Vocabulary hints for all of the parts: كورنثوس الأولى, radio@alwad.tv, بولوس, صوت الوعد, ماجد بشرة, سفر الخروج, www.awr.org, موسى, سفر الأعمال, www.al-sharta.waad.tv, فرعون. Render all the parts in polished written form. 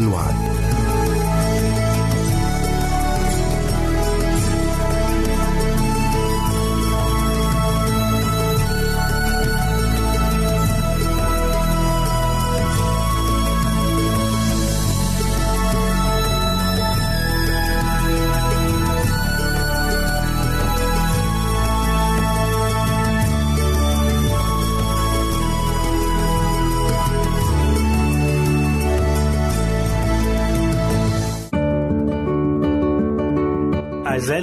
الوعد. أعزائي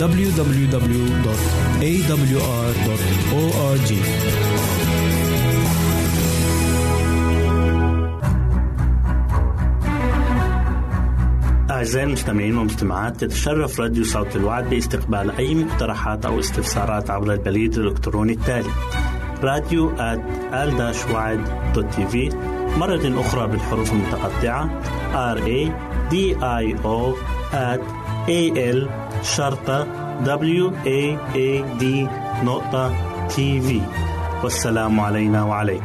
www.awr.org. أعزائي المستمعين والمستمعات، تتشرف راديو صوت الوعد باستقبال أي مقترحات أو استفسارات عبر البريد الإلكتروني التالي radio@al-wعد.tv. مرة أخرى بالحروف المتقطعة radio@al-sharta.waad.tv. والسلام علينا وعليكم.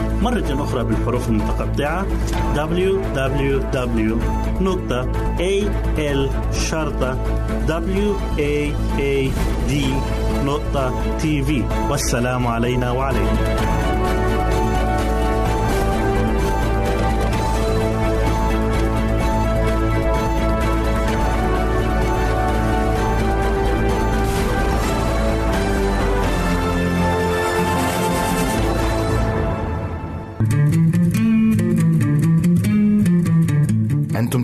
مرة أخرى بالحروف المتقطعة www.al-sharta.waad.tv. والسلام علينا وعليكم. أنتم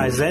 أعزائي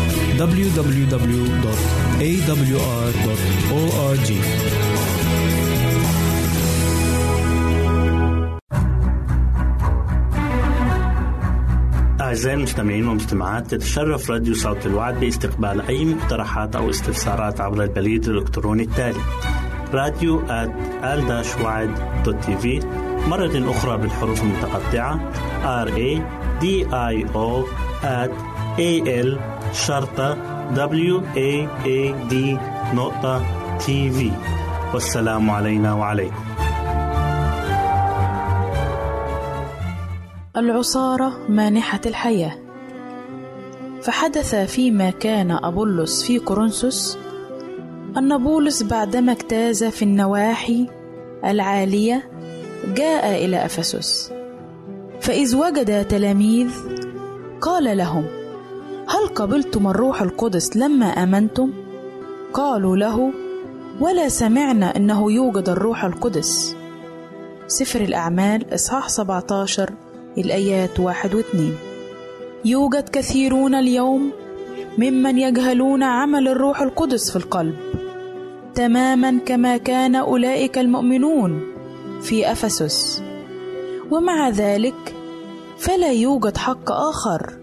www.awr.org. أعزائي المستمعين والمستمعات، تتشرف راديو صوت الوعد باستقبال أي مقترحات أو استفسارات عبر البريد الإلكتروني التالي radio@alwad.tv، مرة أخرى بالحروف المتقطعة radio@al-sharta.waad.tv. والسلام علينا وعليكم. العصارة مانحة الحياة. فحدث فيما كان بولس في كورنثوس أن بولس بعدما اجتاز في النواحي العالية جاء إلى أفسس، فإذ وجد تلاميذ قال لهم: هل قبلتم الروح القدس لما آمنتم؟ قالوا له: ولا سمعنا أنه يوجد الروح القدس. سفر الأعمال إصحاح 17 الآيات 1 و 2. يوجد كثيرون اليوم ممن يجهلون عمل الروح القدس في القلب، تماما كما كان أولئك المؤمنون في أفسس، ومع ذلك فلا يوجد حق آخر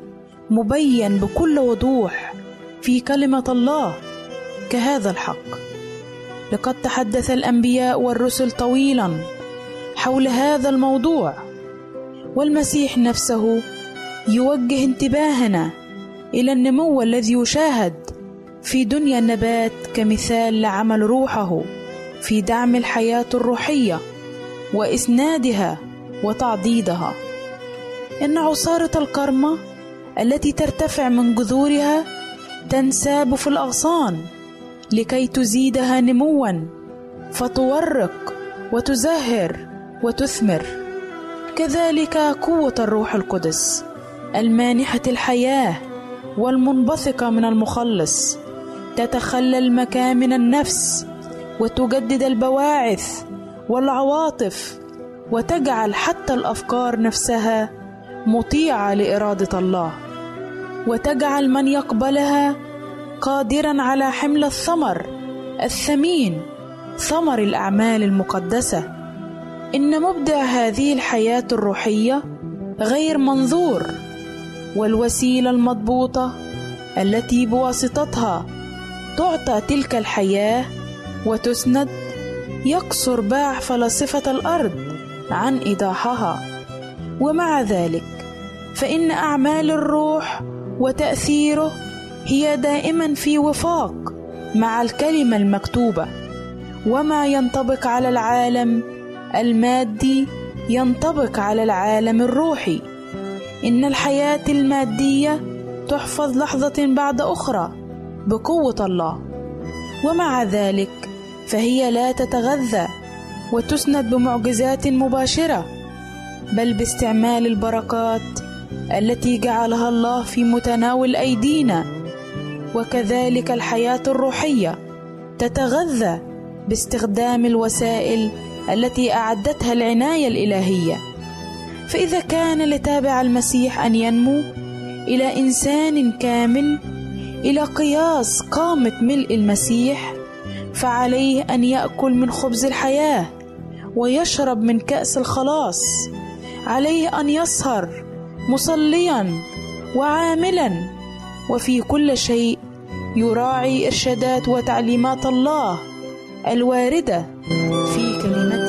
مبين بكل وضوح في كلمة الله كهذا الحق. لقد تحدث الأنبياء والرسل طويلا حول هذا الموضوع، والمسيح نفسه يوجه انتباهنا إلى النمو الذي يشاهد في دنيا النبات كمثال لعمل روحه في دعم الحياة الروحية وإسنادها وتعضيدها. إن عصارة الكرمة التي ترتفع من جذورها تنساب في الأغصان لكي تزيدها نموا، فتورق وتزهر وتثمر. كذلك قوة الروح القدس المانحة الحياة والمنبثقة من المخلص تتخلى المكامن النفس وتجدد البواعث والعواطف، وتجعل حتى الأفكار نفسها مطيعة لإرادة الله، وتجعل من يقبلها قادرا على حمل الثمر الثمين، ثمر الأعمال المقدسة. إن مبدع هذه الحياة الروحية غير منظور، والوسيلة المضبوطة التي بواسطتها تعطى تلك الحياة وتسند يقصر باع فلاسفة الأرض عن إيضاحها. ومع ذلك فإن أعمال الروح وتأثيره هي دائما في وفاق مع الكلمة المكتوبة، وما ينطبق على العالم المادي ينطبق على العالم الروحي. إن الحياة المادية تحفظ لحظة بعد أخرى بقوة الله، ومع ذلك فهي لا تتغذى وتسند بمعجزات مباشرة، بل باستعمال البركات التي جعلها الله في متناول أيدينا. وكذلك الحياة الروحية تتغذى باستخدام الوسائل التي أعدتها العناية الإلهية. فإذا كان لتابع المسيح أن ينمو إلى إنسان كامل إلى قياس قامة ملء المسيح، فعليه أن يأكل من خبز الحياة ويشرب من كأس الخلاص. عليه أن يسهر مصليا وعاملا، وفي كل شيء يراعي إرشادات وتعليمات الله الواردة في كلمته.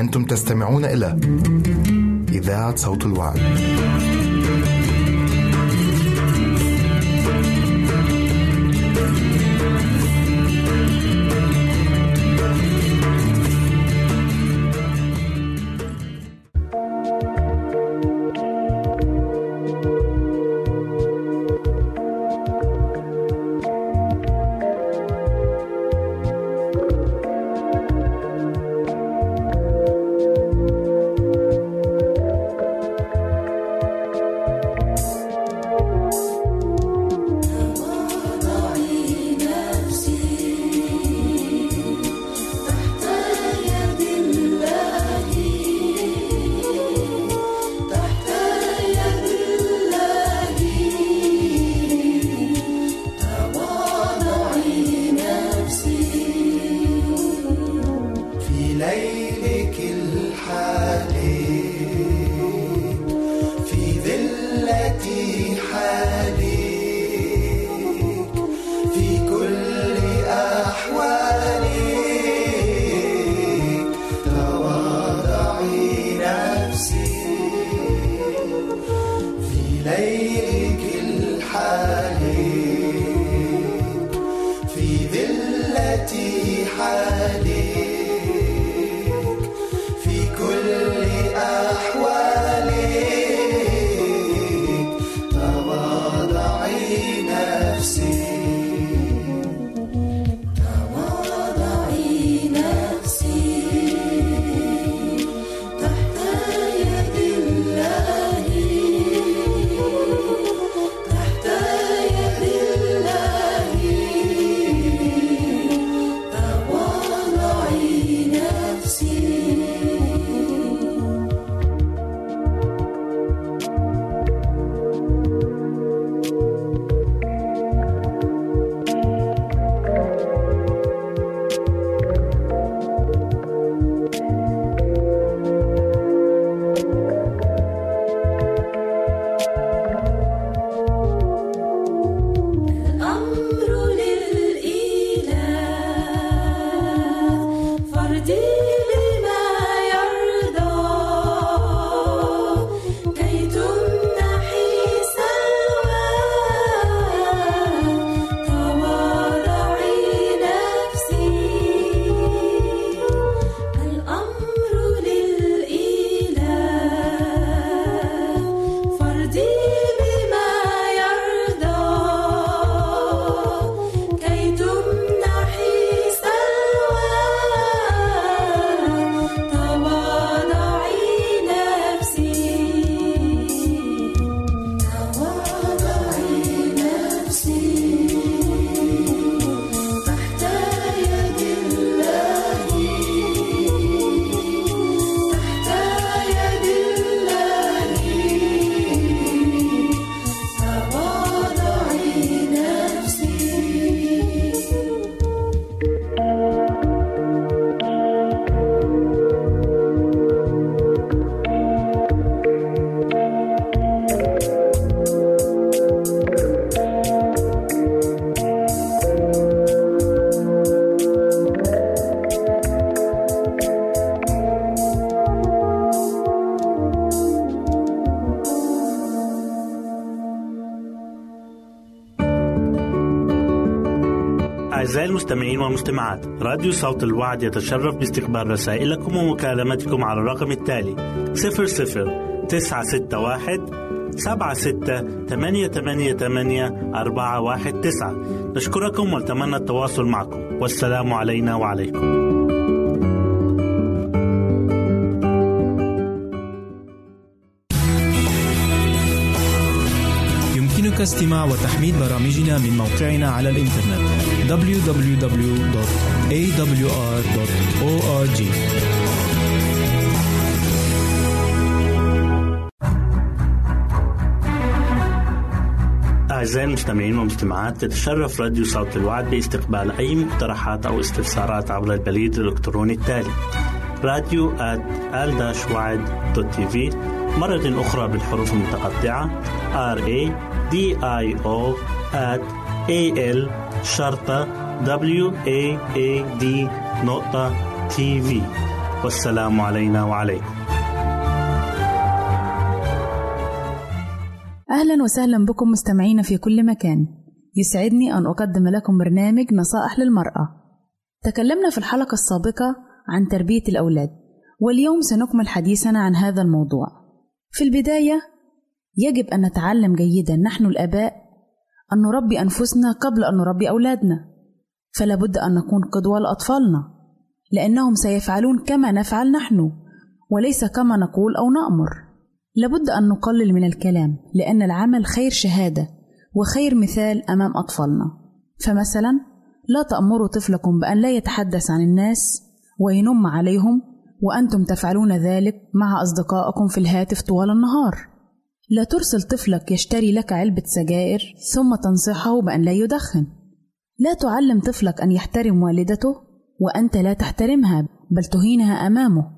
أنتم تستمعون إلى إذاعة صوت الوعد. أعزائي المستمعين والمستمعات، راديو صوت الوعد يتشرف باستقبال رسائلكم ومكالمتكم على الرقم التالي 00961 76 88 88419. نشكركم ونتمنى التواصل معكم، والسلام علينا وعليكم. استماع وتحميل برامجنا من موقعنا على الإنترنت www.awr.org. أعزائي المستمعين والمستمعات، تتشرف راديو صوت الوعد باستقبال أي مقترحات أو استفسارات عبر البريد الإلكتروني التالي radio@al-wعد.tv، مرة أخرى بالحروف المتقطعة radio@al-sharta.waad.tv. والسلام علينا وعليكم. أهلا وسهلا بكم مستمعين في كل مكان. يسعدني أن أقدم لكم برنامج نصائح للمرأة. تكلمنا في الحلقة السابقة عن تربية الأولاد، واليوم سنكمل حديثنا عن هذا الموضوع. في البداية يجب أن نتعلم جيدا نحن الآباء أن نربي أنفسنا قبل أن نربي أولادنا، فلا بد أن نكون قدوة لأطفالنا، لأنهم سيفعلون كما نفعل نحن وليس كما نقول أو نأمر. لابد أن نقلل من الكلام، لأن العمل خير شهادة وخير مثال أمام أطفالنا. فمثلا لا تأمروا طفلكم بأن لا يتحدث عن الناس وينم عليهم وأنتم تفعلون ذلك مع أصدقائكم في الهاتف طوال النهار. لا ترسل طفلك يشتري لك علبة سجائر ثم تنصحه بأن لا يدخن. لا تعلم طفلك أن يحترم والدته وأنت لا تحترمها بل تهينها أمامه.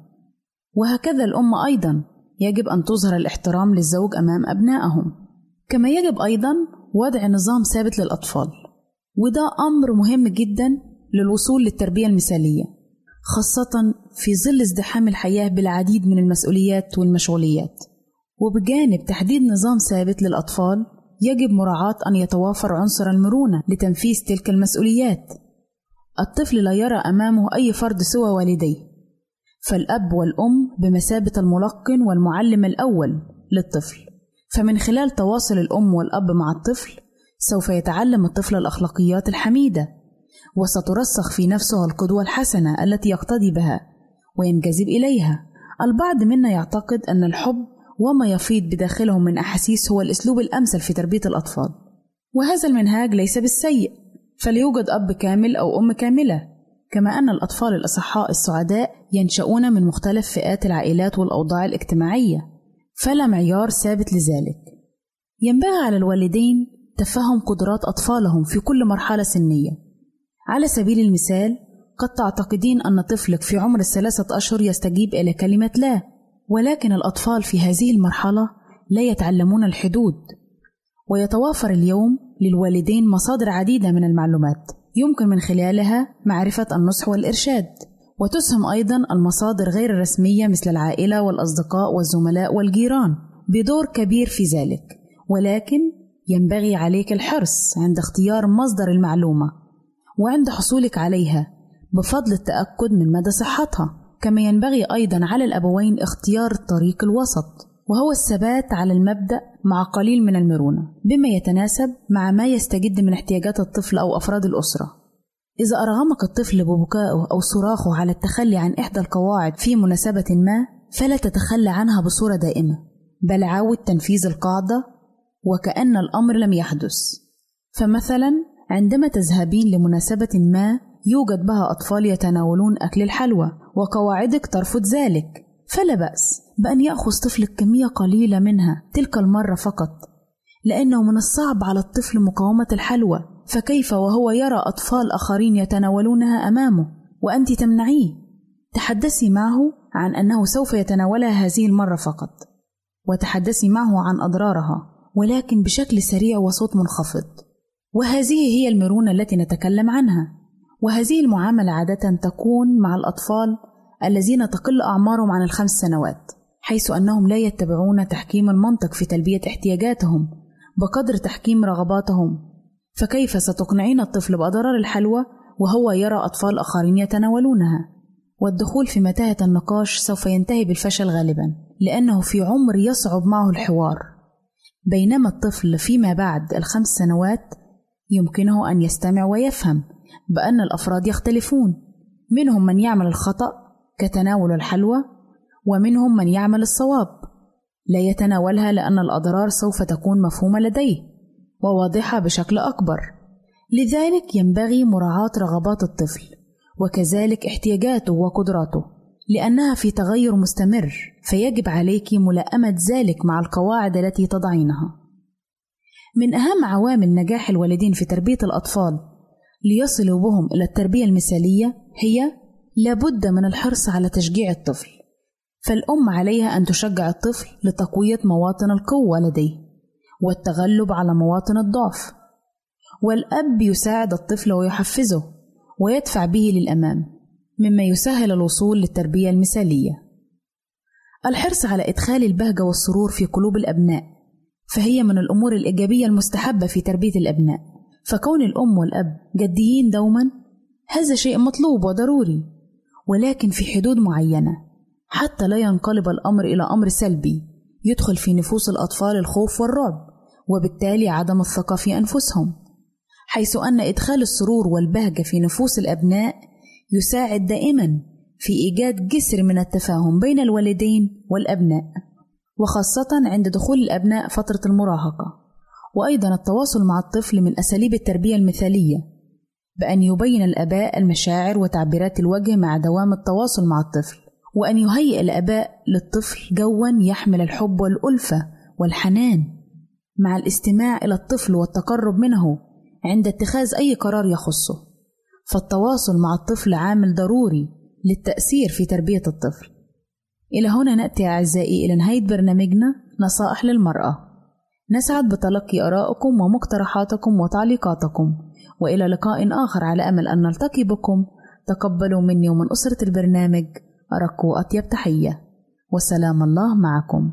وهكذا الأم أيضا يجب أن تظهر الاحترام للزوج أمام أبنائهم. كما يجب أيضا وضع نظام ثابت للأطفال، وده أمر مهم جدا للوصول للتربية المثالية، خاصة في ظل ازدحام الحياة بالعديد من المسؤوليات والمشغوليات. وبجانب تحديد نظام ثابت للأطفال، يجب مراعاة أن يتوافر عنصر المرونة لتنفيذ تلك المسؤوليات. الطفل لا يرى أمامه أي فرد سوى والديه، فالأب والأم بمثابة الملقن والمعلم الأول للطفل. فمن خلال تواصل الأم والأب مع الطفل سوف يتعلم الطفل الأخلاقيات الحميدة، وسترسخ في نفسه القدوة الحسنة التي يقتدي بها وينجذب إليها. البعض منا يعتقد أن الحب وما يفيض بداخلهم من أحاسيس هو الأسلوب الأمثل في تربية الأطفال، وهذا المنهاج ليس بالسيء، فليوجد أب كامل أو أم كاملة. كما أن الأطفال الأصحاء السعداء ينشؤون من مختلف فئات العائلات والأوضاع الاجتماعية، فلا معيار ثابت لذلك. ينبغي على الوالدين تفهم قدرات أطفالهم في كل مرحلة سنية. على سبيل المثال، قد تعتقدين أن طفلك في عمر 3 أشهر يستجيب إلى كلمة لا، ولكن الأطفال في هذه المرحلة لا يتعلمون الحدود. ويتوافر اليوم للوالدين مصادر عديدة من المعلومات يمكن من خلالها معرفة النصح والإرشاد، وتسهم أيضا المصادر غير الرسمية مثل العائلة والأصدقاء والزملاء والجيران بدور كبير في ذلك. ولكن ينبغي عليك الحرص عند اختيار مصدر المعلومة وعند حصولك عليها بفضل التأكد من مدى صحتها. كما ينبغي أيضا على الأبوين اختيار الطريق الوسط، وهو الثبات على المبدأ مع قليل من المرونة بما يتناسب مع ما يستجد من احتياجات الطفل أو أفراد الأسرة. إذا أرغمك الطفل ببكائه أو صراخه على التخلي عن إحدى القواعد في مناسبة ما، فلا تتخلى عنها بصورة دائمة، بل عاود تنفيذ القاعدة وكأن الأمر لم يحدث. فمثلا عندما تذهبين لمناسبة ما يوجد بها أطفال يتناولون أكل الحلوى وقواعدك ترفض ذلك، فلا بأس بأن يأخذ طفلك كمية قليلة منها تلك المرة فقط، لأنه من الصعب على الطفل مقاومة الحلوى، فكيف وهو يرى أطفال آخرين يتناولونها أمامه وأنت تمنعيه؟ تحدثي معه عن أنه سوف يتناولها هذه المرة فقط، وتحدثي معه عن أضرارها، ولكن بشكل سريع وصوت منخفض. وهذه هي المرونة التي نتكلم عنها. وهذه المعاملة عادة تكون مع الأطفال الذين تقل أعمارهم عن 5 سنوات، حيث أنهم لا يتبعون تحكيم المنطق في تلبية احتياجاتهم بقدر تحكيم رغباتهم. فكيف ستقنعين الطفل بأضرار الحلوى وهو يرى أطفال آخرين يتناولونها، والدخول في متاهة النقاش سوف ينتهي بالفشل غالبا، لأنه في عمر يصعب معه الحوار، بينما الطفل فيما بعد 5 سنوات يمكنه أن يستمع ويفهم بأن الأفراد يختلفون، منهم من يعمل الخطأ كتناول الحلوى، ومنهم من يعمل الصواب، لا يتناولها لأن الأضرار سوف تكون مفهومة لديه وواضحة بشكل أكبر. لذلك ينبغي مراعاة رغبات الطفل وكذلك احتياجاته وقدراته، لأنها في تغير مستمر، فيجب عليك ملائمة ذلك مع القواعد التي تضعينها. من أهم عوامل نجاح الوالدين في تربية الأطفال ليصلوا بهم إلى التربية المثالية هي: لابد من الحرص على تشجيع الطفل، فالأم عليها أن تشجع الطفل لتقوية مواطن القوة لديه والتغلب على مواطن الضعف، والأب يساعد الطفل ويحفزه ويدفع به للأمام، مما يسهل الوصول للتربية المثالية. الحرص على إدخال البهجة والسرور في قلوب الأبناء، فهي من الأمور الإيجابية المستحبة في تربية الأبناء، فكون الأم والأب جديين دوما هذا شيء مطلوب وضروري، ولكن في حدود معينة حتى لا ينقلب الأمر إلى أمر سلبي يدخل في نفوس الأطفال الخوف والرعب، وبالتالي عدم الثقة في أنفسهم، حيث أن إدخال السرور والبهجة في نفوس الأبناء يساعد دائما في إيجاد جسر من التفاهم بين الوالدين والأبناء، وخاصة عند دخول الأبناء فترة المراهقة. وأيضا التواصل مع الطفل من أساليب التربية المثالية، بأن يبين الآباء المشاعر وتعبيرات الوجه مع دوام التواصل مع الطفل، وأن يهيئ الآباء للطفل جواً يحمل الحب والألفة والحنان، مع الاستماع إلى الطفل والتقرب منه عند اتخاذ أي قرار يخصه، فالتواصل مع الطفل عامل ضروري للتأثير في تربية الطفل. إلى هنا نأتي أعزائي إلى نهاية برنامجنا نصائح للمرأة، نسعد بتلقي آرائكم ومقترحاتكم وتعليقاتكم، وإلى لقاء آخر على أمل أن نلتقي بكم. تقبلوا مني ومن أسرة البرنامج أرقوا أطيب تحية، وسلام الله معكم.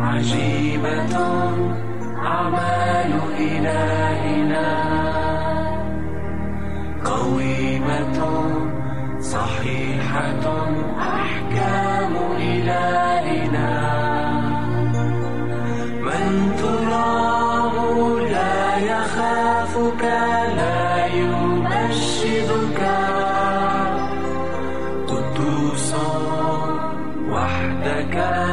عجيبة أعمال إلهنا، قويمة صحيحة أحكام إلهنا، من تراه لا يخافك لا ينشدك، قدوس وحدك.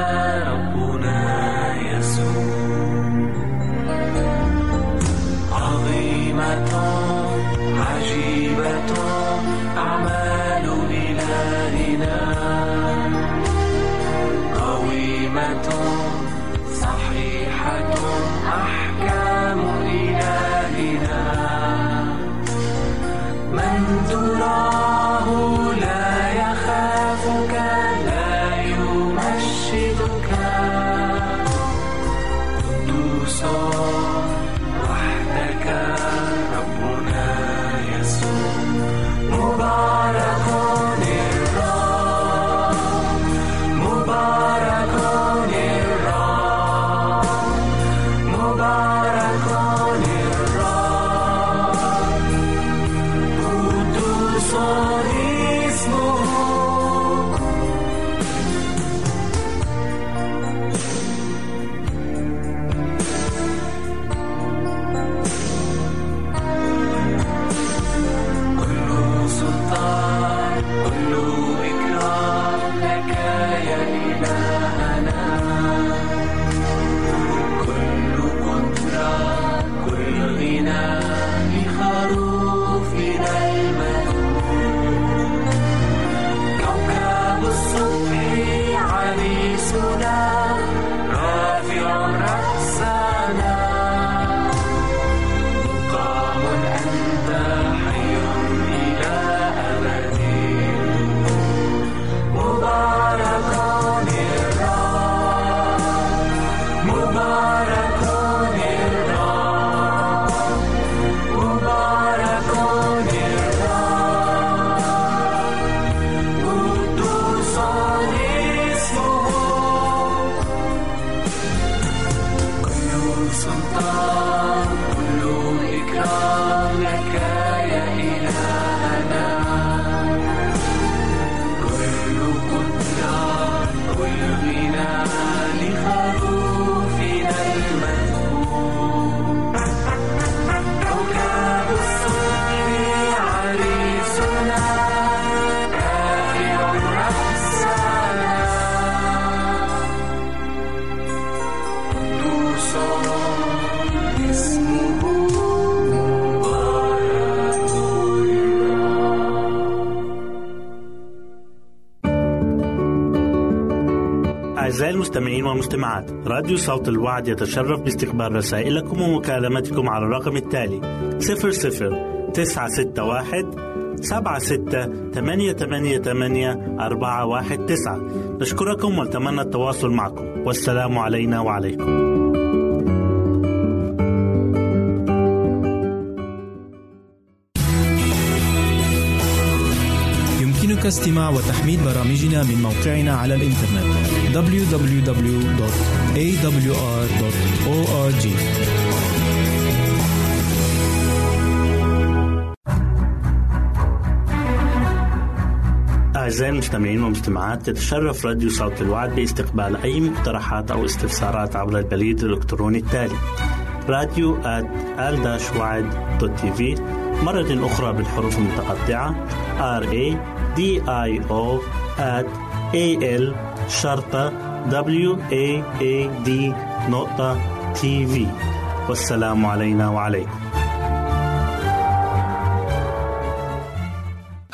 أعزائي المستمعين والمستمعات، راديو صوت الوعد يتشرف باستقبال رسائلكم ومكالمتكم على الرقم التالي 00961 7688888419. نشكركم ونتمنى التواصل معكم، والسلام علينا وعليكم. استماع وتحميل برامجنا من موقعنا على الإنترنت www.awr.org. أعزائي المستمعين والمستمعات، تتشرف راديو صوت الوعد باستقبال أي مقترحات أو استفسارات عبر البريد الإلكتروني التالي radio@al-wعد.tv، مرة أخرى بالحروف المتقطعة radio@al-sharta.waad.tv. والسلام علينا وعليكم.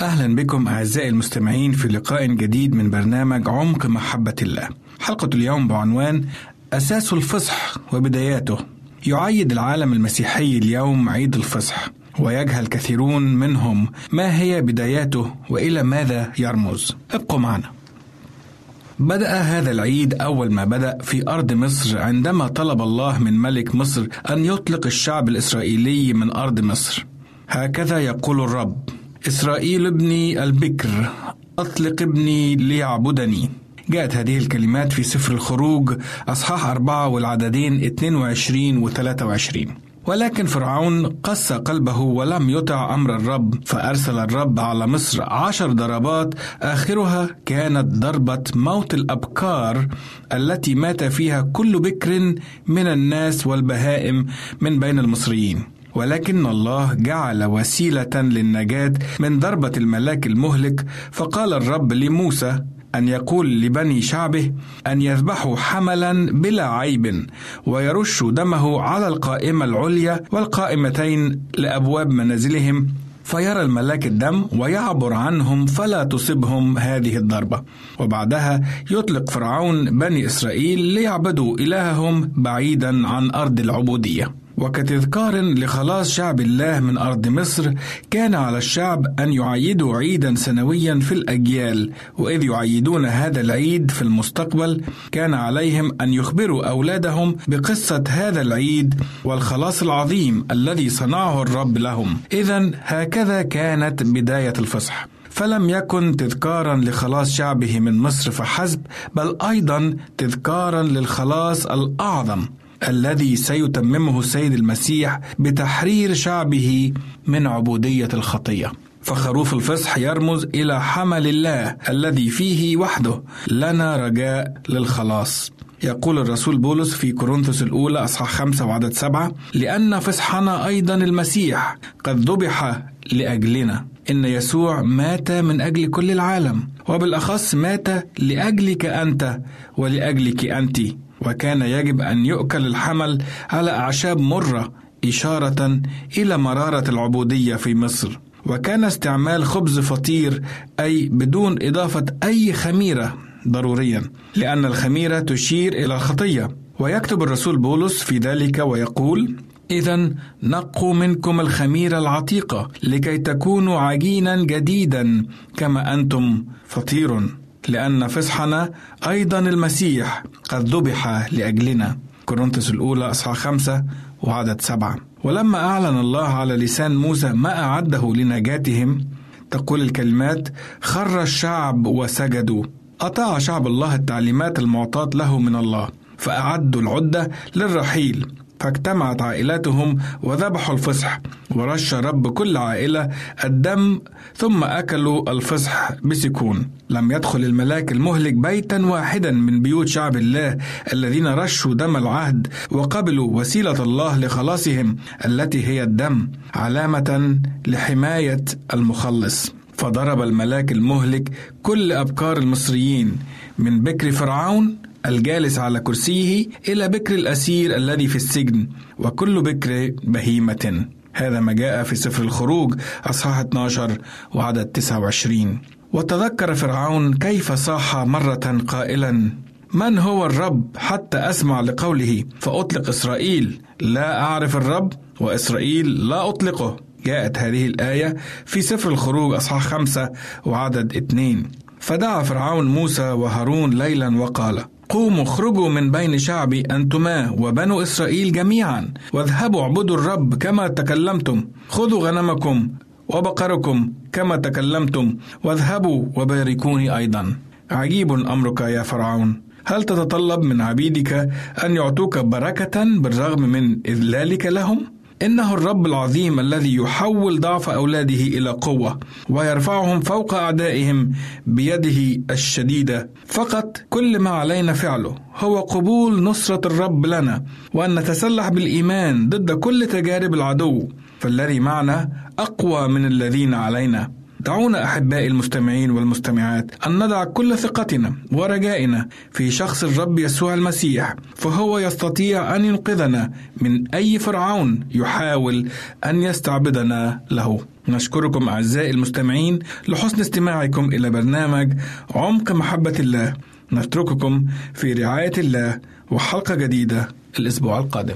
أهلا بكم أعزائي المستمعين في لقاء جديد من برنامج عمق محبة الله. حلقة اليوم بعنوان أساس الفصح وبداياته. يعيد العالم المسيحي اليوم عيد الفصح، ويجهل كثيرون منهم ما هي بداياته وإلى ماذا يرمز. ابقوا معنا. بدأ هذا العيد أول ما بدأ في أرض مصر، عندما طلب الله من ملك مصر أن يطلق الشعب الإسرائيلي من أرض مصر. هكذا يقول الرب: إسرائيل ابني البكر، أطلق ابني ليعبدني. جاءت هذه الكلمات في سفر الخروج أصحاح 4 والعددين 22 و 23. ولكن فرعون قسى قلبه ولم يطع أمر الرب، فأرسل الرب على مصر 10 ضربات، آخرها كانت ضربة موت الأبكار التي مات فيها كل بكر من الناس والبهائم من بين المصريين. ولكن الله جعل وسيلة للنجاة من ضربة الملاك المهلك، فقال الرب لموسى أن يقول لبني شعبه أن يذبحوا حملا بلا عيب ويرشوا دمه على القائمة العليا والقائمتين لأبواب منازلهم، فيرى الملاك الدم ويعبر عنهم فلا تصبهم هذه الضربة. وبعدها يطلق فرعون بني إسرائيل ليعبدوا إلههم بعيدا عن أرض العبودية. وكتذكار لخلاص شعب الله من أرض مصر، كان على الشعب أن يعيدوا عيدا سنويا في الأجيال، وإذ يعيدون هذا العيد في المستقبل كان عليهم أن يخبروا أولادهم بقصة هذا العيد والخلاص العظيم الذي صنعه الرب لهم. إذن هكذا كانت بداية الفصح، فلم يكن تذكارا لخلاص شعبه من مصر فحسب، بل أيضا تذكارا للخلاص الأعظم الذي سيتممه السيد المسيح بتحرير شعبه من عبودية الخطية. فخروف الفصح يرمز إلى حمل الله الذي فيه وحده لنا رجاء للخلاص. يقول الرسول بولوس في كورنثوس الأولى أصحاح 5 وعدد 7: لأن فصحنا أيضا المسيح قد ذبح لأجلنا، إن يسوع مات من أجل كل العالم، وبالأخص مات لأجلك أنت ولأجلك أنت، وكان يجب أن يؤكل الحمل على أعشاب مرة إشارة إلى مرارة العبودية في مصر. وكان استعمال خبز فطير أي بدون إضافة أي خميرة ضروريا، لأن الخميرة تشير إلى الخطية. ويكتب الرسول بولس في ذلك ويقول: إذن نقوا منكم الخميرة العتيقة لكي تكونوا عجينا جديدا كما أنتم فطير، لأن فصحنا أيضا المسيح قد ذبح لأجلنا. كورنثوس الأولى أصحاح 5 وعدد 7. ولما أعلن الله على لسان موسى ما أعده لنجاتهم، تقول الكلمات: خر الشعب وسجدوا. أطاع شعب الله التعليمات المعطاة له من الله، فأعدوا العدة للرحيل، فاجتمعت عائلاتهم وذبحوا الفصح، ورش رب كل عائلة الدم، ثم أكلوا الفصح بسكون. لم يدخل الملاك المهلك بيتا واحدا من بيوت شعب الله الذين رشوا دم العهد وقبلوا وسيلة الله لخلاصهم التي هي الدم، علامة لحماية المخلص. فضرب الملاك المهلك كل أبكار المصريين، من بكر فرعون الجالس على كرسيه إلى بكر الأسير الذي في السجن، وكل بكر بهيمة. هذا ما جاء في سفر الخروج أصحاح 12 وعدد 29. وتذكر فرعون كيف صاح مرة قائلا: من هو الرب حتى أسمع لقوله؟ فأطلق إسرائيل: لا أعرف الرب، وإسرائيل: لا أطلقه. جاءت هذه الآية في سفر الخروج أصحاح 5 وعدد 2. فدعا فرعون موسى وهارون ليلا وقال: قوموا اخرجوا من بين شعبي أنتما وبنو إسرائيل جميعا، واذهبوا اعبدوا الرب كما تكلمتم، خذوا غنمكم وبقركم كما تكلمتم، واذهبوا وباركوني أيضا. عجيب أمرك يا فرعون، هل تتطلب من عبيدك أن يعطوك بركة بالرغم من إذلالك لهم؟ إنه الرب العظيم الذي يحول ضعف أولاده إلى قوة، ويرفعهم فوق أعدائهم بيده الشديدة. فقط كل ما علينا فعله هو قبول نصرة الرب لنا، وأن نتسلح بالإيمان ضد كل تجارب العدو، فالذي معنا أقوى من الذين علينا. دعونا أحبائي المستمعين والمستمعات أن نضع كل ثقتنا ورجائنا في شخص الرب يسوع المسيح، فهو يستطيع أن ينقذنا من أي فرعون يحاول أن يستعبدنا له. نشكركم أعزائي المستمعين لحسن استماعكم إلى برنامج عمق محبة الله. نترككم في رعاية الله وحلقة جديدة الأسبوع القادم.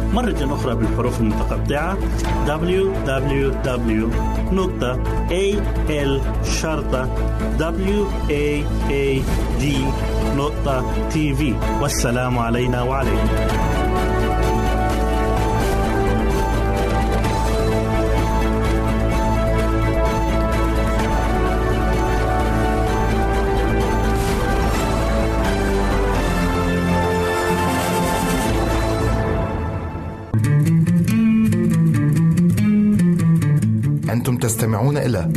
مرة أخرى بالحروف المتقطعة: www.al-sharta.waad.tv. والسلام علينا وعليكم. أنتم تستمعون إلى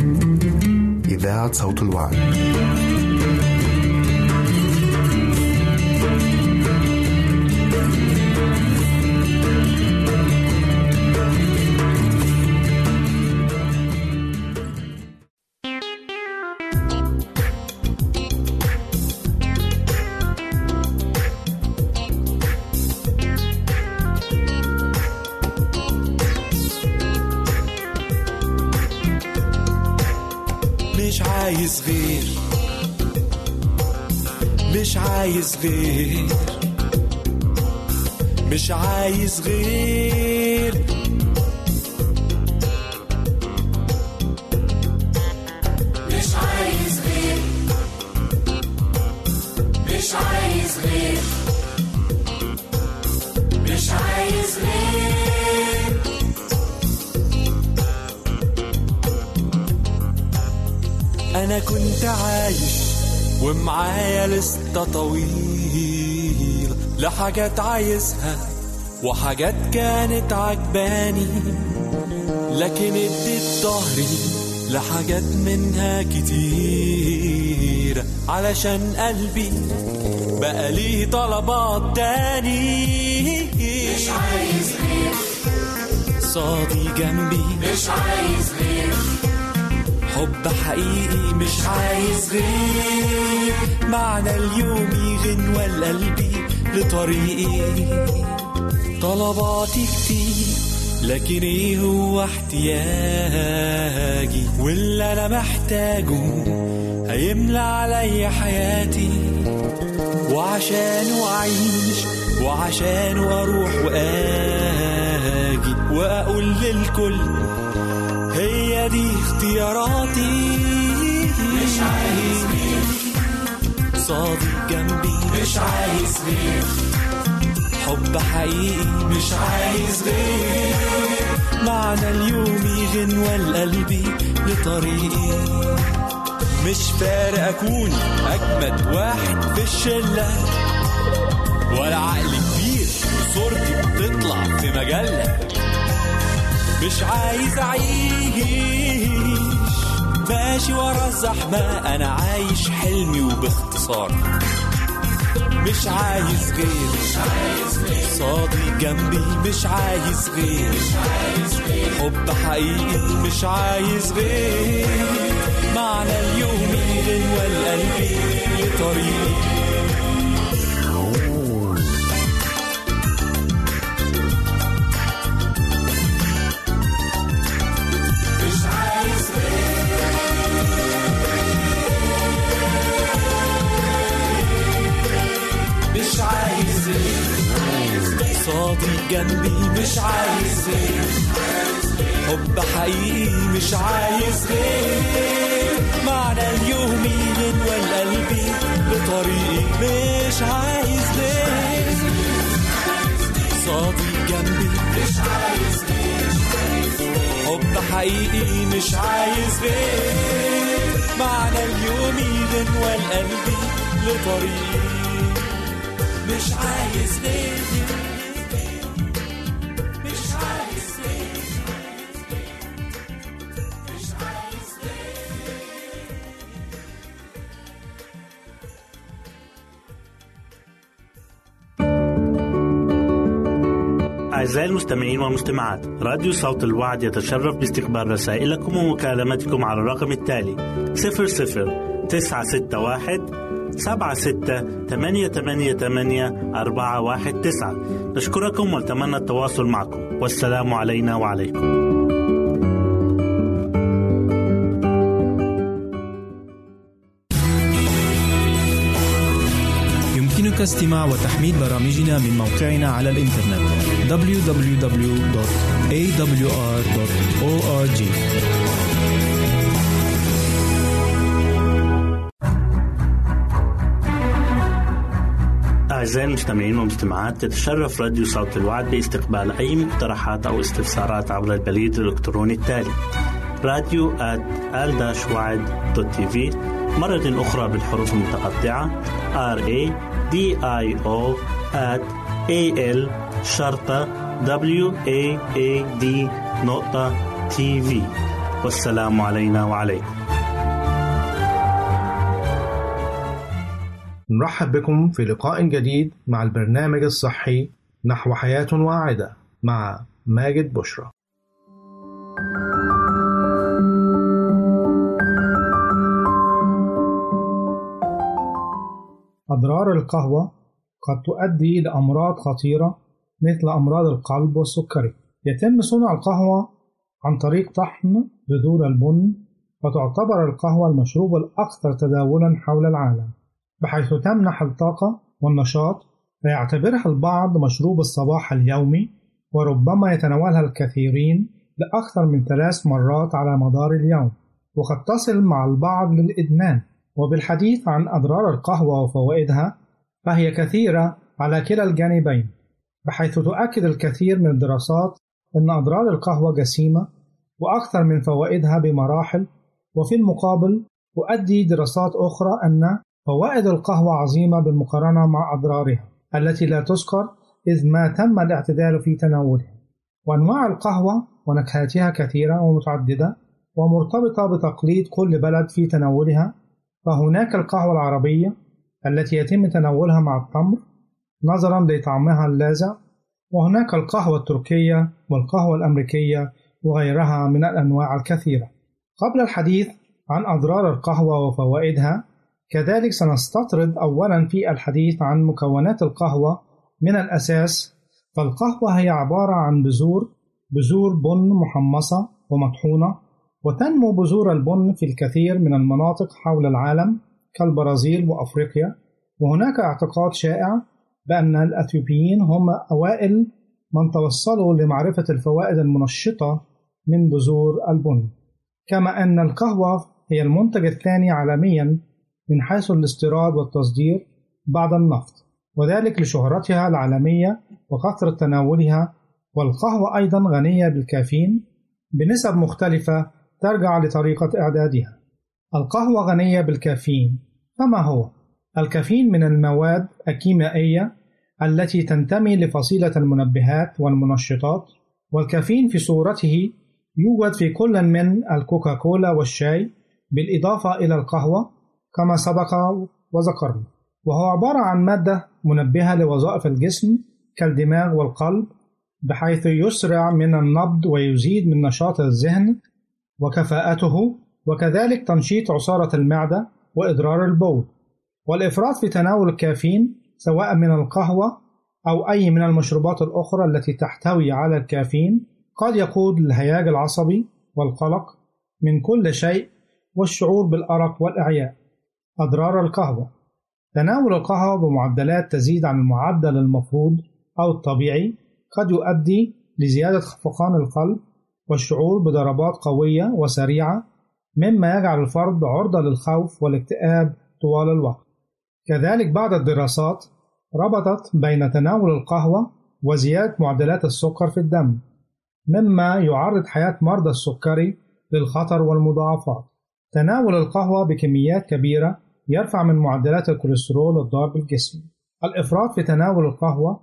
إذاعة صوت الوعد. مش عايز غير مش عايز غير أنا كنت عايش ومعايا لسه طويل لحاجات عايزها وحاجات كانت عجباني، لكن اديت ظهري لحاجات منها كتير علشان قلبي بقى ليه طلبات تاني. مش عايز غير صادي جنبي، مش عايز غير حب حقيقي، مش عايز غير معنى اليوم يغنوى لقلبي لطريقي. طلباتي كتير لكن ايه هو احتياجي، واللي انا محتاجه هيملى علي حياتي، وعشانه اعيش وعشانه اروح واجي واقول للكل هي دي اختياراتي. مش عايز غير صادق جنبي، مش عايز غير حب حقيقي، مش عايز غير معنى اليوم يغنوى لقلبي لطريقي. مش فارق اكون اجمد واحد في الشله ولا عقل كبير وصورتي بتطلع في مجله. مش عايز اعيش ماشي ورا الزحمه، انا عايش حلمي وباختصار. مش عايز غير صادق جنبي، مش عايز غير حب حقيقي، مش عايز غير معنى اليوم يغنوى لقلبي لطريقي. مش عايز غير صادق جنبي، مش عايز غير حب حقيقي، مش عايز غير معنى اليوم يغنوى لقلبي بطريقي. مش عايز غير صادق جنبي، مش عايز غير حب حقيقي، مش عايز غير معنى اليوم يغنوى لقلبي بطريقي. مش عايز غير، مش عايز غير، مش عايز غير. أعزائي المستمعين والمستمعات، راديو صوت الوعد يتشرف باستقبال رسائلكم ومكالمتكم على الرقم التالي 00961 768888419. نشكركم ونتمنى التواصل معكم، والسلام علينا وعليكم. يمكنك استماع وتحميل برامجنا من موقعنا على الإنترنت www.awr.org. أعزائي المستمعين والمستمعات، تتشرف راديو صوت الوعد باستقبال أي مقترحات أو استفسارات عبر البريد الإلكتروني التالي radio@al-wعد.tv، مرة أخرى بالحروف المتقطعة radio@al-sharta.waad.tv. والسلام علينا وعليكم. نرحب بكم في لقاء جديد مع البرنامج الصحي نحو حياة واعدة مع ماجد بشرة. أضرار القهوة قد تؤدي إلى أمراض خطيرة مثل أمراض القلب والسكري. يتم صنع القهوة عن طريق طحن بذور البن، وتعتبر القهوة المشروب الأكثر تداولا حول العالم، بحيث تمنح الطاقة والنشاط، فيعتبرها البعض مشروب الصباح اليومي، وربما يتناولها الكثيرين لأكثر من 3 مرات على مدار اليوم، وقد تصل مع البعض للإدمان. وبالحديث عن أضرار القهوة وفوائدها، فهي كثيرة على كلا الجانبين، بحيث تؤكد الكثير من الدراسات أن أضرار القهوة جسيمة وأكثر من فوائدها بمراحل، وفي المقابل وأدي دراسات أخرى أن فوائد القهوة عظيمة بالمقارنة مع أضرارها التي لا تذكر، إذ ما تم الاعتدال في تناولها. وأنواع القهوة ونكهاتها كثيرة ومتعددة ومرتبطة بتقليد كل بلد في تناولها، فهناك القهوة العربية التي يتم تناولها مع التمر نظرا لطعمها اللاذع، وهناك القهوة التركية والقهوة الأمريكية وغيرها من الأنواع الكثيرة. قبل الحديث عن أضرار القهوة وفوائدها، كذلك سنستطرد أولا في الحديث عن مكونات القهوة من الأساس. فالقهوة هي عبارة عن بذور بن محمصة ومطحونة، وتنمو بذور البن في الكثير من المناطق حول العالم كالبرازيل وأفريقيا. وهناك اعتقاد شائع بأن الأثيوبيين هم أوائل من توصلوا لمعرفة الفوائد المنشطة من بذور البن، كما أن القهوة هي المنتج الثاني عالميا من حيث الاستيراد والتصدير بعد النفط، وذلك لشهرتها العالمية وكثرة تناولها. والقهوة أيضا غنية بالكافيين بنسب مختلفة ترجع لطريقة إعدادها. القهوة غنية بالكافيين، فما هو؟ الكافيين من المواد الكيميائية التي تنتمي لفصيلة المنبهات والمنشطات، والكافيين في صورته يوجد في كل من الكوكاكولا والشاي بالإضافة إلى القهوة كما سبق وذكرنا، وهو عبارة عن مادة منبهة لوظائف الجسم كالدماغ والقلب، بحيث يسرع من النبض ويزيد من نشاط الذهن وكفاءته، وكذلك تنشيط عصارة المعدة وإدرار البول. والإفراط في تناول الكافيين سواء من القهوة أو أي من المشروبات الأخرى التي تحتوي على الكافيين قد يقود للهياج العصبي والقلق من كل شيء والشعور بالأرق والإعياء. أضرار القهوة: تناول القهوة بمعدلات تزيد عن المعدل المفروض أو الطبيعي قد يؤدي لزيادة خفقان القلب والشعور بضربات قوية وسريعة، مما يجعل الفرد عرضة للخوف والاكتئاب طوال الوقت. كذلك بعض الدراسات ربطت بين تناول القهوة وزيادة معدلات السكر في الدم، مما يعرض حياة مرضى السكري للخطر والمضاعفات. تناول القهوة بكميات كبيرة يرفع من معدلات الكوليسترول الضار بالجسم. الإفراط في تناول القهوة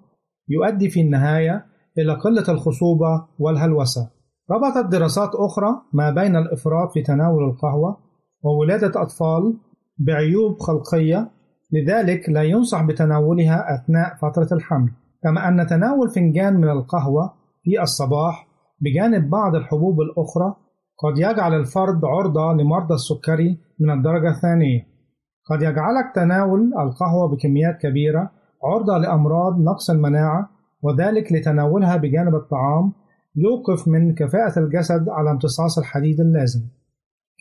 يؤدي في النهاية إلى قلة الخصوبة والهلوسة. ربطت دراسات أخرى ما بين الإفراط في تناول القهوة وولادة أطفال بعيوب خلقية، لذلك لا ينصح بتناولها أثناء فترة الحمل. كما أن تناول فنجان من القهوة في الصباح بجانب بعض الحبوب الأخرى قد يجعل الفرد عرضة لمرضى السكري من الدرجة الثانية. قد يجعلك تناول القهوة بكميات كبيرة عرضة لأمراض نقص المناعة، وذلك لتناولها بجانب الطعام يوقف من كفاءة الجسد على امتصاص الحديد اللازم.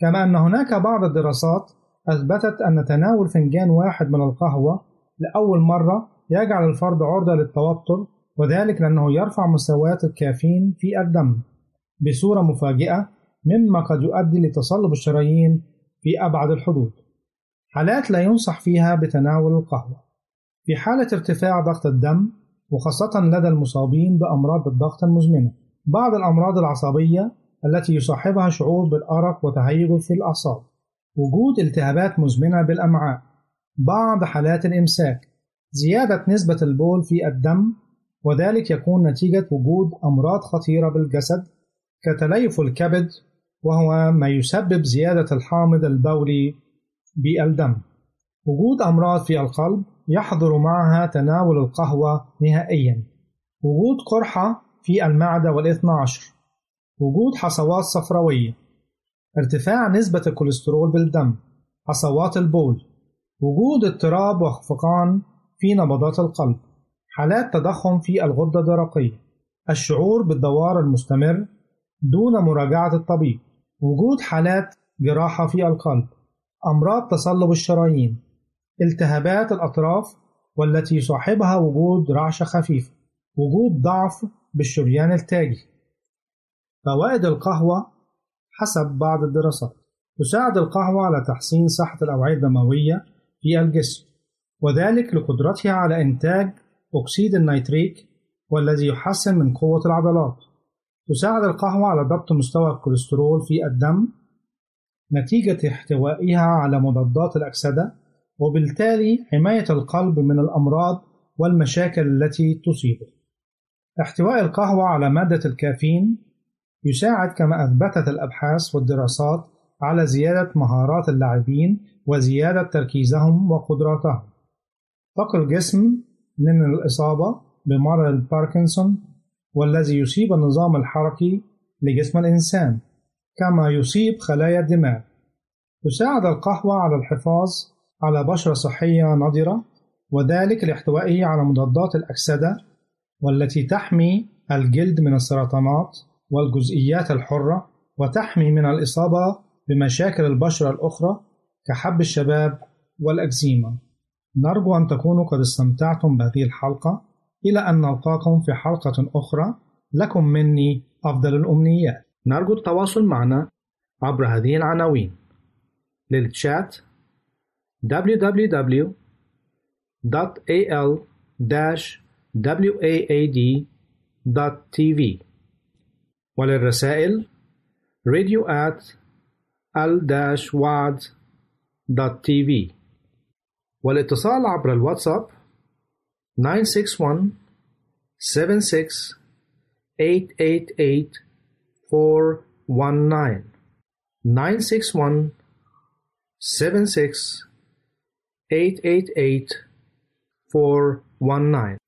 كما أن هناك بعض الدراسات أثبتت أن تناول فنجان واحد من القهوة لأول مرة يجعل الفرد عرضة للتوتر، وذلك لأنه يرفع مستويات الكافيين في الدم بصورة مفاجئة، مما قد يؤدي لتصلب الشرايين في أبعد الحدود. حالات لا ينصح فيها بتناول القهوة: في حالة ارتفاع ضغط الدم، وخاصة لدى المصابين بأمراض الضغط المزمنة، بعض الأمراض العصبية التي يصاحبها شعور بالأرق وتهيج في الأعصاب، وجود التهابات مزمنة بالأمعاء، بعض حالات الإمساك، زيادة نسبة البول في الدم، وذلك يكون نتيجة وجود أمراض خطيرة بالجسد كتليف الكبد، وهو ما يسبب زيادة الحامض البولي بالدم، وجود أمراض في القلب يحضر معها تناول القهوة نهائيا، وجود قرحة في المعدة وال12، وجود حصوات صفراوية، ارتفاع نسبة الكوليسترول بالدم، حصوات البول، وجود اضطراب وخفقان في نبضات القلب، حالات تضخم في الغدة الدرقية، الشعور بالدوار المستمر دون مراجعة الطبيب، وجود حالات جراحة في القلب، أمراض تصلب الشرايين، التهابات الأطراف والتي يصاحبها وجود رعشة خفيفة، وجود ضعف بالشريان التاجي. فوائد القهوة حسب بعض الدراسات: تساعد القهوة على تحسين صحة الأوعية الدموية في الجسم، وذلك لقدرتها على إنتاج أكسيد النيتريك والذي يحسن من قوة العضلات. تساعد القهوة على ضبط مستوى الكوليسترول في الدم، نتيجة احتوائها على مضادات الأكسدة، وبالتالي حماية القلب من الأمراض والمشاكل التي تصيبه. احتواء القهوة على مادة الكافيين يساعد كما أثبتت الأبحاث والدراسات على زيادة مهارات اللاعبين وزيادة تركيزهم وقدراتهم. تقي الجسم من الإصابة بمرض باركنسون والذي يصيب النظام الحركي لجسم الإنسان كما يصيب خلايا الدماغ. تساعد القهوة على الحفاظ على بشرة صحية نضرة، وذلك لاحتوائه على مضادات الأكسدة والتي تحمي الجلد من السرطانات والجزيئات الحرة وتحمي من الإصابة بمشاكل البشرة الأخرى كحب الشباب والأكزيما. نرجو أن تكونوا قد استمتعتم بهذه الحلقة، إلى أن نلقاكم في حلقة أخرى. لكم مني أفضل الأمنيات. نرجو التواصل معنا عبر هذه العناوين: للتشات www.al-wad.tv، وللرسائل radio@al-wad.tv، والاتصال عبر الواتساب 961-76-888-419 961-76-888-419.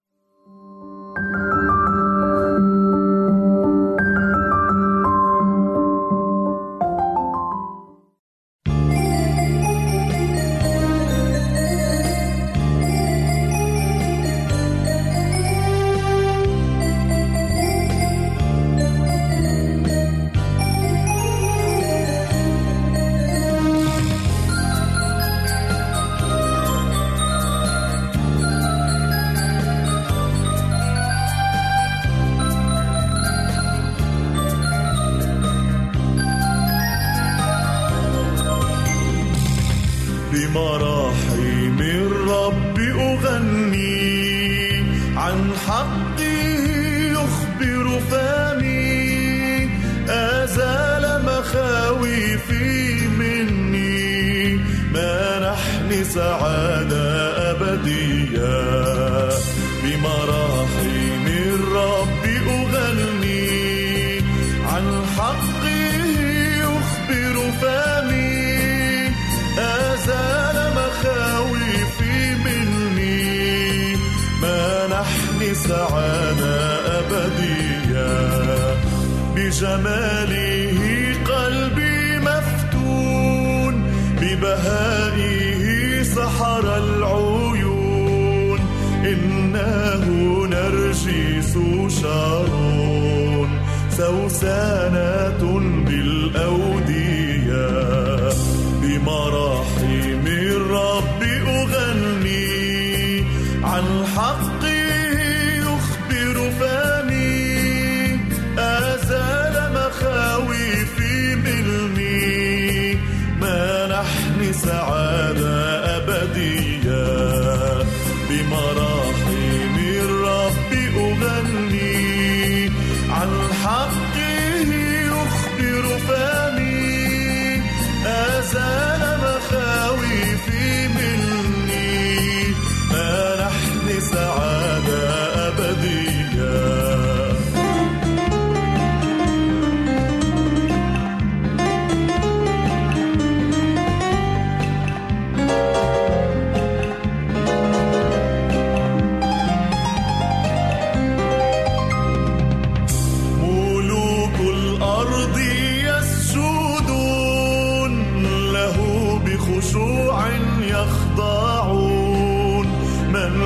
بمراحم الرب أغني، عن حقه يخبر فمي، أزال مخاوفي مني، منحني سعادة أبدية. بمراحم الرب أغني، عن حقه يخبر فمي، أزال مخاوفي مني، منحني سعادة أبدية. بجماله قلبي مفتون، ببهائه سحر العيون، إنه نرجس شارون، سوسانات بالأودية. بمراحم الرب أغني، عن حقه يخبر فمي، أزال مخاوفي مني، منحني سعادة أبدية. بمراحم الرب أغني، عن حقه يخبر فمي، أزال مخاوفي مني، منحني سعادة أبدية.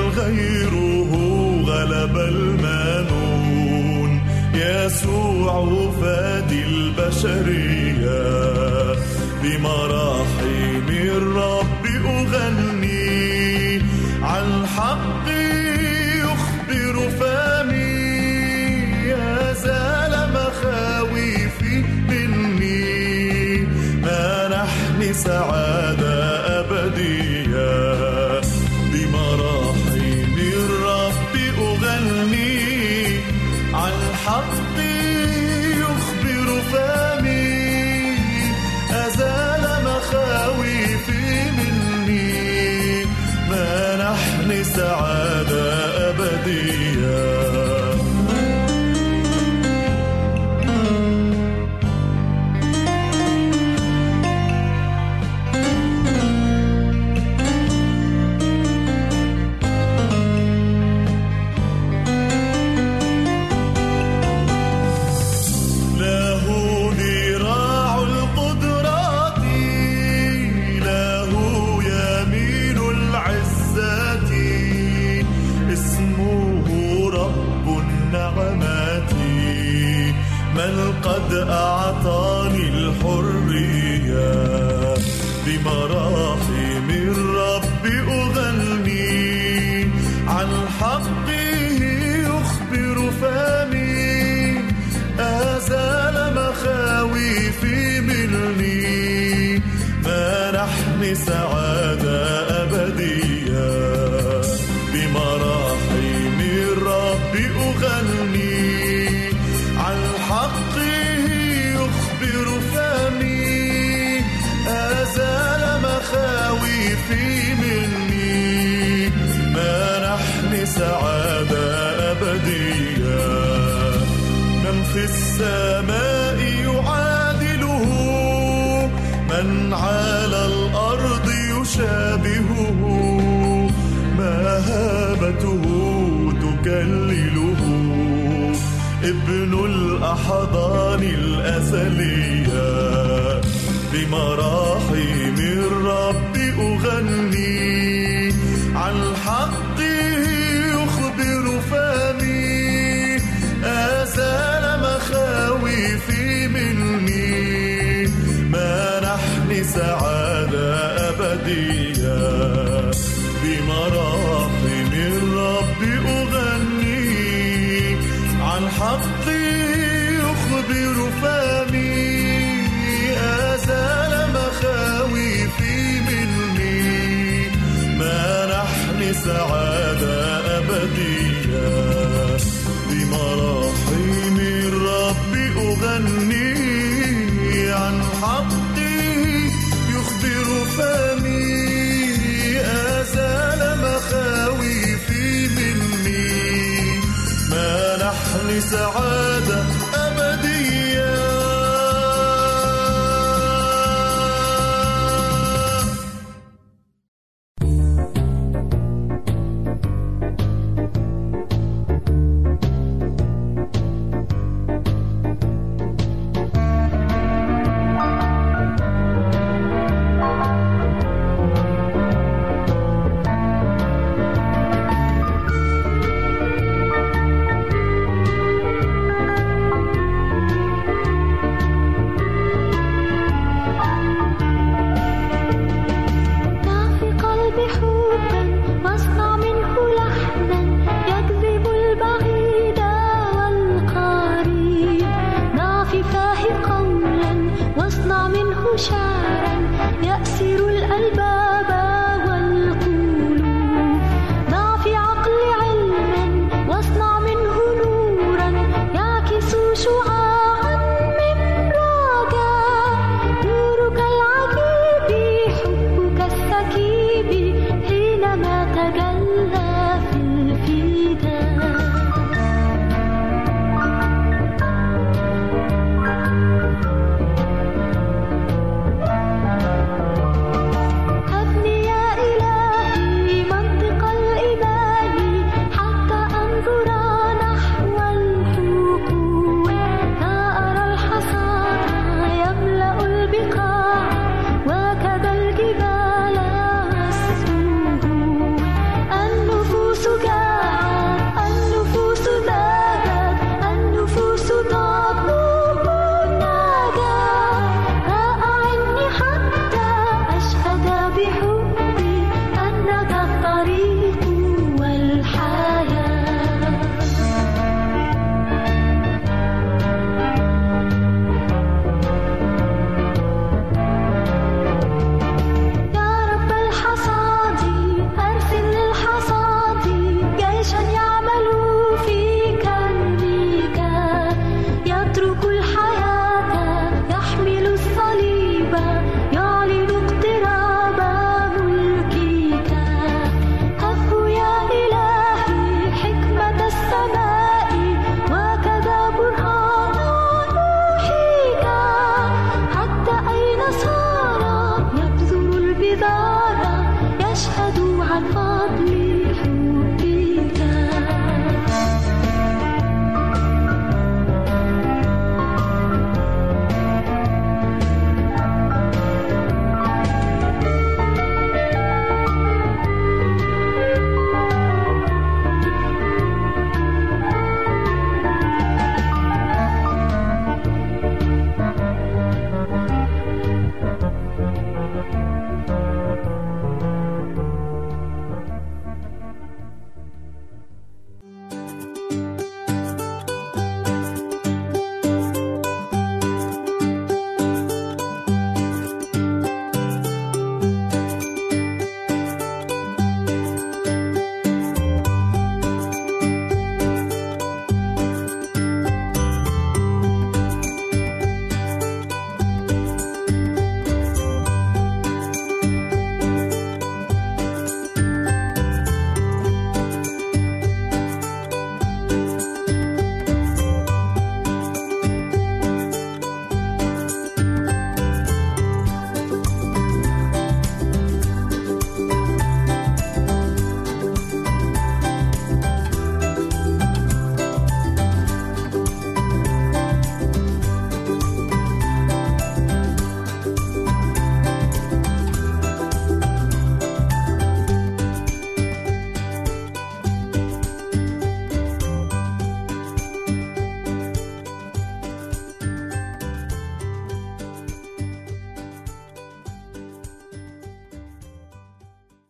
غيره غلب المنون، يسوع فادي البشرية. بمراحم الرب أغني، عن حقه يخبر فمي، أزال مخاوفي مني، منحني سعادة أبدية. حقي يخبر فمي، أزال سعادة أبدية. قد أعطاني الحرية بمراحم الرب أغني عن حقه يخبر فمي أزال مخاوفي مني منحني سعادة أبدية بمراحم الرب أغني عن حقه أزال مخاوفي مني منحني سعادة أبدية. من في السماء يعادله من على الأرض يشابهه مهابته تكلله ابن الأحضان الأزلية بمراحم الرب أغني عن حقه يخبر فمي أزال مخاوفي مني منحني سعادة أبدية بمراحم الرب أغني عن حقه يخبر فمي أزال مخاوفي مني منحني سعادة أبدية بمراحم الرب أغني عن حقي يخبر فمي أزال مخاوفي مني منحني سعادة